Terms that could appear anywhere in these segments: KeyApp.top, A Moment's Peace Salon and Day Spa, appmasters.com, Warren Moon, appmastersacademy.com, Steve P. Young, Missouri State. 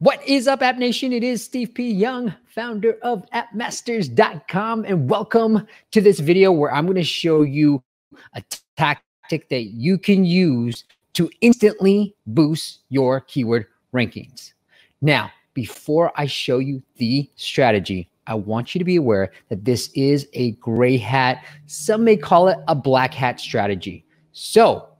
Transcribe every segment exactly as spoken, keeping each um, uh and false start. What is up, App Nation? It is Steve P. Young, founder of app masters dot com, and welcome to this video where I'm going to show you a tactic that you can use to instantly boost your keyword rankings. Now, before I show you the strategy, I want you to be aware that this is a gray hat. Some may call it a black hat strategy. So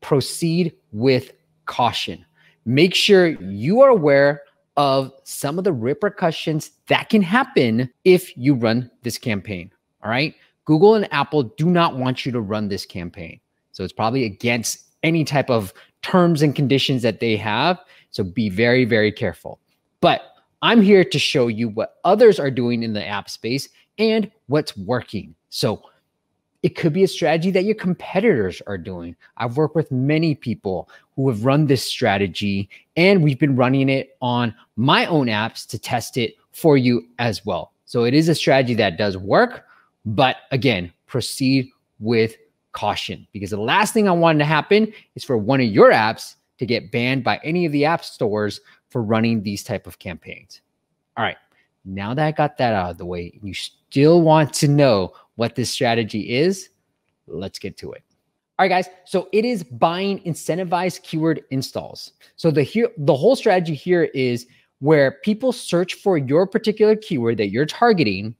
proceed with caution. Make sure you are aware of some of the repercussions that can happen if you run this campaign, all right? Google and Apple do not want you to run this campaign. So it's probably against any type of terms and conditions that they have. So be very, very careful. But I'm here to show you what others are doing in the app space and what's working. So it could be a strategy that your competitors are doing. I've worked with many people who have run this strategy, and we've been running it on my own apps to test it for you as well. So it is a strategy that does work, but again, proceed with caution, because the last thing I wanted to happen is for one of your apps to get banned by any of the app stores for running these type of campaigns. All right, now that I got that out of the way, you still want to know what this strategy is. Let's get to it. All right, guys, so it is buying incentivized keyword installs. So the, here, the whole strategy here is where people search for your particular keyword that you're targeting,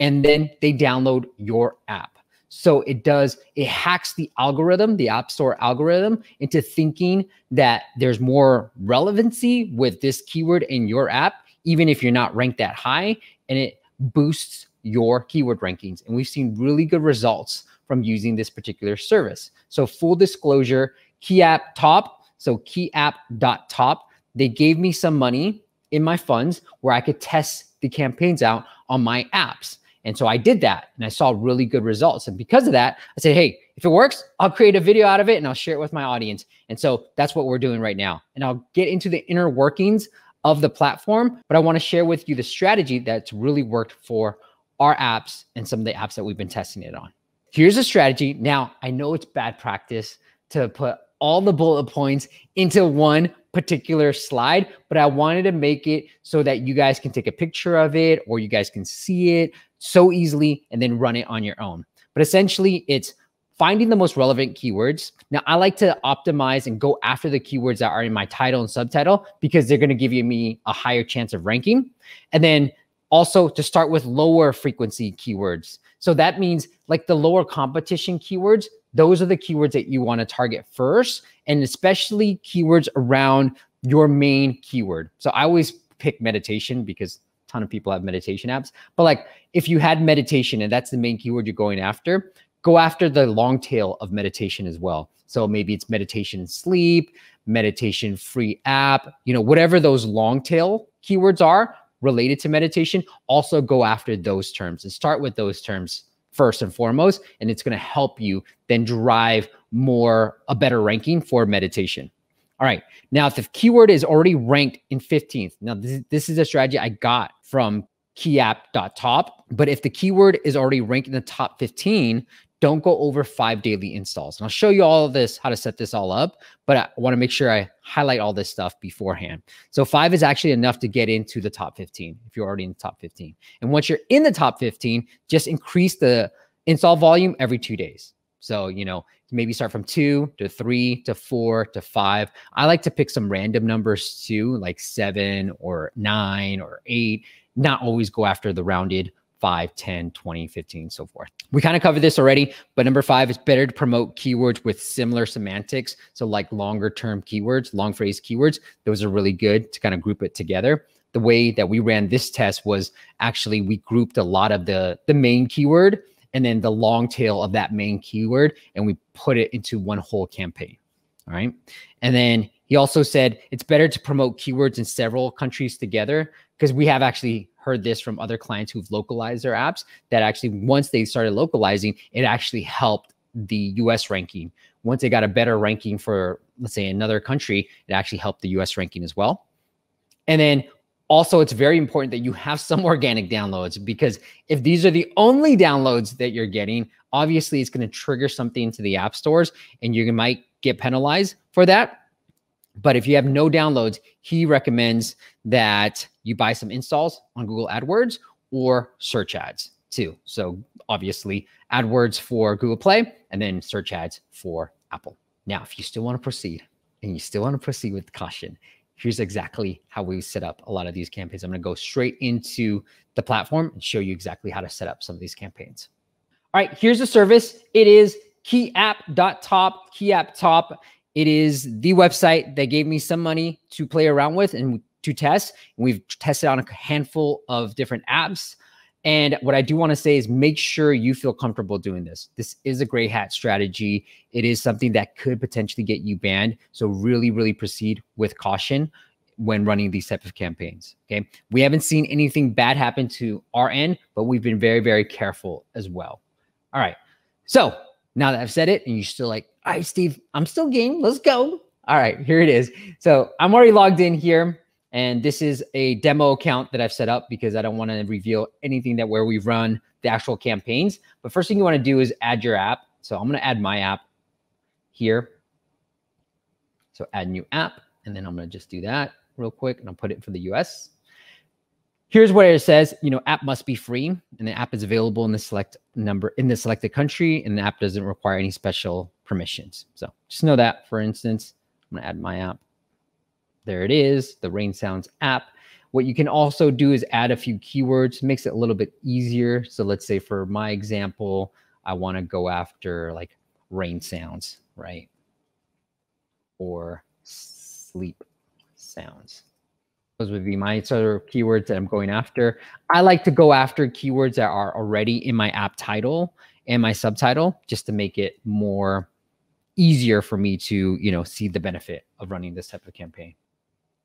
and then they download your app. So it does, it hacks the algorithm, the App Store algorithm, into thinking that there's more relevancy with this keyword in your app, even if you're not ranked that high, and it boosts your keyword rankings. And we've seen really good results from using this particular service. So full disclosure, KeyApp.top, so key app dot top, they gave me some money in my funds where I could test the campaigns out on my apps. And so I did that, and I saw really good results. And because of that, I said, hey, if it works, I'll create a video out of it and I'll share it with my audience. And so that's what we're doing right now. And I'll get into the inner workings of the platform, but I wanna share with you the strategy that's really worked for our apps and some of the apps that we've been testing it on. Here's a strategy. Now, I know it's bad practice to put all the bullet points into one particular slide, but I wanted to make it so that you guys can take a picture of it, or you guys can see it so easily and then run it on your own. But essentially, it's finding the most relevant keywords. Now, I like to optimize and go after the keywords that are in my title and subtitle, because they're going to give you me a higher chance of ranking. And then also to start with lower frequency keywords. So that means like the lower competition keywords, those are the keywords that you want to target first, and especially keywords around your main keyword. So I always pick meditation because a ton of people have meditation apps. But like if you had meditation and that's the main keyword you're going after, go after the long tail of meditation as well. So maybe it's meditation sleep, meditation free app, you know, whatever those long tail keywords are related to meditation, also go after those terms and start with those terms first and foremost, and it's going to help you then drive more, a better ranking for meditation. All right. Now, if the keyword is already ranked in fifteenth, now this, this is a strategy I got from KeyApp.top, but if the keyword is already ranked in the top fifteen, don't go over five daily installs. And I'll show you all of this, how to set this all up, but I want to make sure I highlight all this stuff beforehand. So five is actually enough to get into the top fifteen if you're already in the top fifteen. And once you're in the top fifteen, just increase the install volume every two days. So, you know, maybe start from two to three to four to five. I like to pick some random numbers too, like seven or nine or eight, not always go after the rounded five, ten, twenty, fifteen, so forth. We kind of covered this already, but number five is better to promote keywords with similar semantics. So like longer term keywords, long phrase keywords, those are really good to kind of group it together. The way that we ran this test was actually we grouped a lot of the, the main keyword and then the long tail of that main keyword, and we put it into one whole campaign, all right? And then he also said it's better to promote keywords in several countries together, because we have actually heard this from other clients who've localized their apps, that actually once they started localizing, it actually helped the U S ranking. Once they got a better ranking for, let's say, another country, it actually helped the U S ranking as well. And then also, it's very important that you have some organic downloads, because if these are the only downloads that you're getting, obviously it's going to trigger something to the app stores and you might get penalized for that. But if you have no downloads, he recommends that you buy some installs on Google AdWords or search ads too. So obviously AdWords for Google Play and then search ads for Apple. Now, if you still want to proceed and you still want to proceed with caution, here's exactly how we set up a lot of these campaigns. I'm going to go straight into the platform and show you exactly how to set up some of these campaigns. All right, here's the service. It is KeyApp.top, KeyApp.top. It is the website that gave me some money to play around with and to test. We've tested on a handful of different apps. And what I do want to say is make sure you feel comfortable doing this. This is a gray hat strategy. It is something that could potentially get you banned. So really, really proceed with caution when running these types of campaigns. Okay. We haven't seen anything bad happen to our end, but we've been very, very careful as well. All right. So now that I've said it and you're still like, all right, Steve, I'm still game. Let's go. All right, here it is. So I'm already logged in here. And this is a demo account that I've set up because I don't want to reveal anything that where we run the actual campaigns. But first thing you want to do is add your app. So I'm going to add my app here. So add new app. And then I'm going to just do that real quick. And I'll put it for the U S. Here's where it says, you know, app must be free. And the app is available in the select number in the selected country. And the app doesn't require any special permissions. So just know that, for instance, I'm going to add my app. There it is, the Rain Sounds app. What you can also do is add a few keywords, makes it a little bit easier. So let's say for my example, I wanna go after like rain sounds, right? Or sleep sounds. Those would be my sort of keywords that I'm going after. I like to go after keywords that are already in my app title and my subtitle, just to make it more easier for me to, you know, see the benefit of running this type of campaign.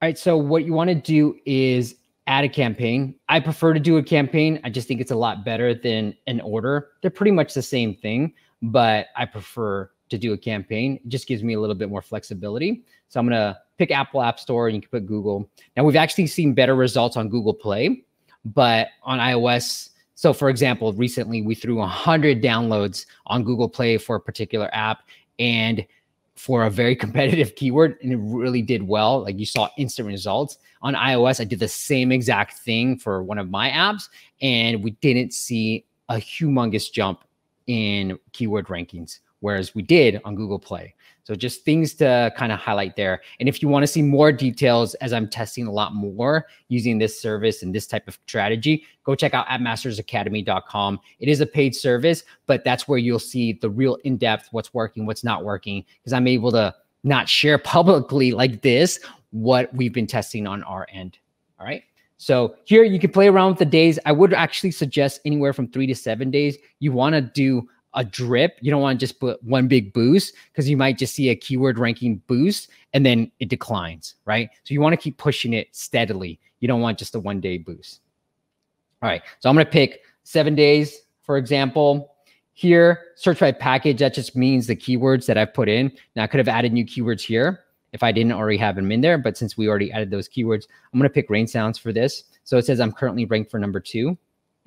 All right, so what you wanna do is add a campaign. I prefer to do a campaign. I just think it's a lot better than an order. They're pretty much the same thing, but I prefer to do a campaign. It just gives me a little bit more flexibility. So I'm gonna pick Apple App Store and you can put Google. Now we've actually seen better results on Google Play, but on iOS, so for example, recently we threw one hundred downloads on Google Play for a particular app and for a very competitive keyword, and it really did well. Like you saw instant results. On iOS, I did the same exact thing for one of my apps, and we didn't see a humongous jump in keyword rankings, whereas we did on Google Play. So just things to kind of highlight there. And if you want to see more details, as I'm testing a lot more using this service and this type of strategy, go check out app masters academy dot com. It is a paid service, but that's where you'll see the real in-depth, what's working, what's not working, because I'm able to not share publicly like this what we've been testing on our end. All right. So here you can play around with the days. I would actually suggest anywhere from three to seven days. You want to do a drip. You don't want to just put one big boost because you might just see a keyword ranking boost and then it declines, right? So you want to keep pushing it steadily. You don't want just a one day boost. All right. So I'm going to pick seven days, for example, here, search by package. That just means the keywords that I've put in. Now I could have added new keywords here if I didn't already have them in there, but since we already added those keywords, I'm going to pick rain sounds for this. So it says I'm currently ranked for number two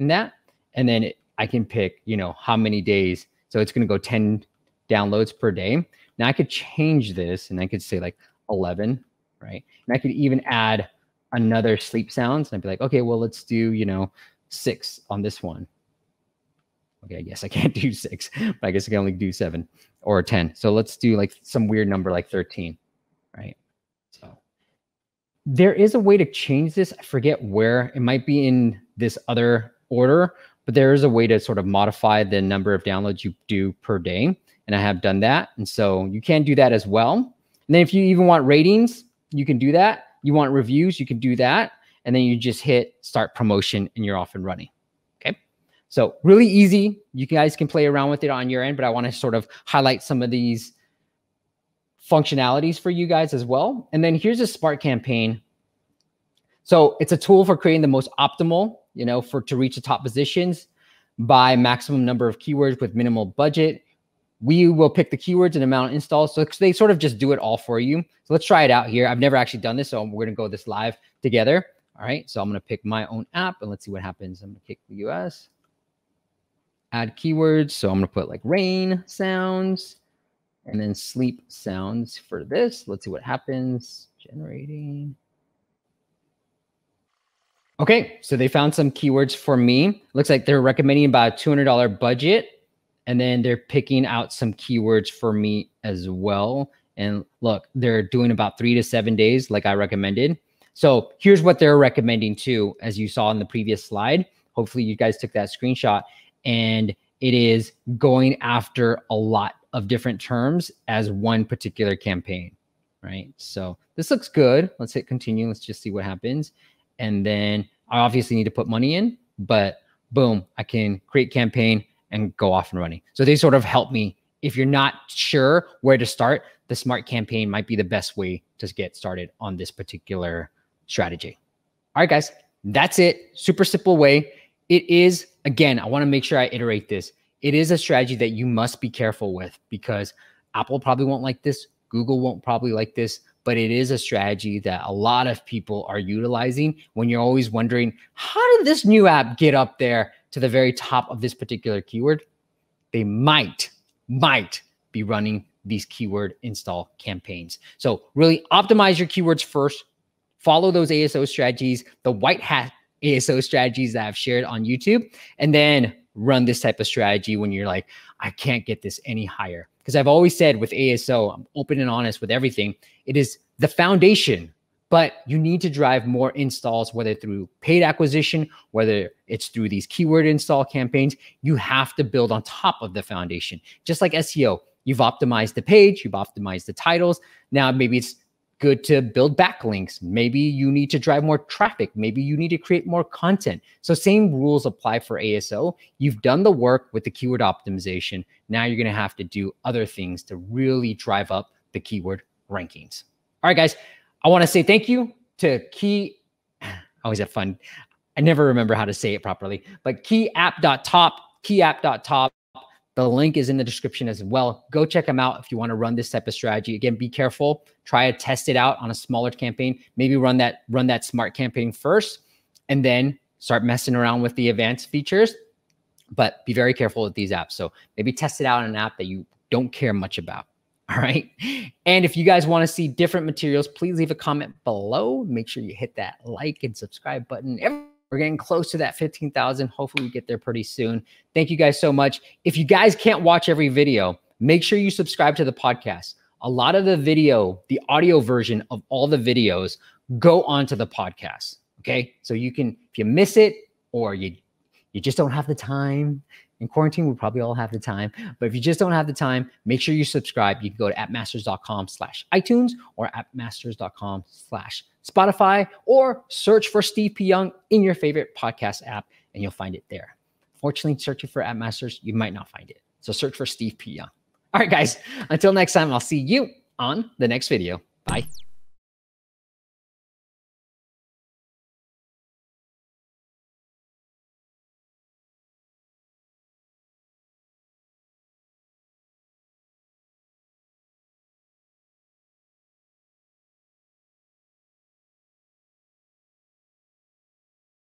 in that. And then it I can pick, you know, how many days. So it's going to go ten downloads per day. Now I could change this and I could say like eleven, right? And I could even add another sleep sounds. And I'd be like, okay, well, let's do, you know, six on this one. Okay, I guess I can't do six, but I guess I can only do seven or ten. So let's do like some weird number like thirteen, right? So there is a way to change this. I forget where. It might be in this other order, but there is a way to sort of modify the number of downloads you do per day. And I have done that. And so you can do that as well. And then if you even want ratings, you can do that. You want reviews, you can do that. And then you just hit start promotion and you're off and running. Okay. So really easy. You guys can play around with it on your end, but I want to sort of highlight some of these functionalities for you guys as well. And then here's a Smart Campaign. So it's a tool for creating the most optimal, you know, for to reach the top positions by maximum number of keywords with minimal budget. We will pick the keywords and amount of installs. So they sort of just do it all for you. So let's try it out here. I've never actually done this, so we're going to go this live together. All right. So I'm going to pick my own app and let's see what happens. I'm going to pick the U S, add keywords. So I'm going to put like rain sounds and then sleep sounds for this. Let's see what happens. Generating. Okay, so they found some keywords for me. Looks like they're recommending about a two hundred dollar budget, and then they're picking out some keywords for me as well. And look, they're doing about three to seven days like I recommended. So here's what they're recommending too, as you saw in the previous slide. Hopefully you guys took that screenshot, and it is going after a lot of different terms as one particular campaign, right? So this looks good. Let's hit continue. Let's just see what happens. And then I obviously need to put money in, but boom, I can create campaign and go off and running. So they sort of help me. If you're not sure where to start, the smart campaign might be the best way to get started on this particular strategy. All right, guys, that's it. Super simple way. It is, again, I want to make sure I iterate this. It is a strategy that you must be careful with, because Apple probably won't like this. Google won't probably like this, but it is a strategy that a lot of people are utilizing when you're always wondering, how did this new app get up there to the very top of this particular keyword? They might, might be running these keyword install campaigns. So really optimize your keywords first. Follow those A S O strategies, the white hat A S O strategies that I've shared on YouTube, and then run this type of strategy when you're like, I can't get this any higher. Because I've always said with A S O, I'm open and honest with everything. It is the foundation, but you need to drive more installs, whether through paid acquisition, whether it's through these keyword install campaigns. You have to build on top of the foundation. Just like S E O, you've optimized the page, you've optimized the titles. Now maybe it's good to build backlinks. Maybe you need to drive more traffic. Maybe you need to create more content. So same rules apply for A S O. You've done the work with the keyword optimization. Now you're going to have to do other things to really drive up the keyword rankings. All right, guys, I want to say thank you to Key. I always have fun. I never remember how to say it properly, but key app dot top, key app dot top. The link is in the description as well. Go check them out if you want to run this type of strategy. Again, be careful. Try to test it out on a smaller campaign. Maybe run that run that smart campaign first, and then start messing around with the advanced features. But be very careful with these apps. So maybe test it out on an app that you don't care much about. All right. And if you guys want to see different materials, please leave a comment below. Make sure you hit that like and subscribe button. Every We're getting close to that fifteen thousand. Hopefully we get there pretty soon. Thank you guys so much. If you guys can't watch every video, make sure you subscribe to the podcast. A lot of the video, the audio version of all the videos go onto the podcast. Okay. So you can, if you miss it or you, you just don't have the time in quarantine, we probably all have the time, but if you just don't have the time, make sure you subscribe. You can go to app masters dot com slash iTunes or app masters dot com slash Spotify, or search for Steve P. Young in your favorite podcast app, and you'll find it there. Fortunately, searching for App Masters, you might not find it. So search for Steve P. Young. All right, guys, until next time, I'll see you on the next video.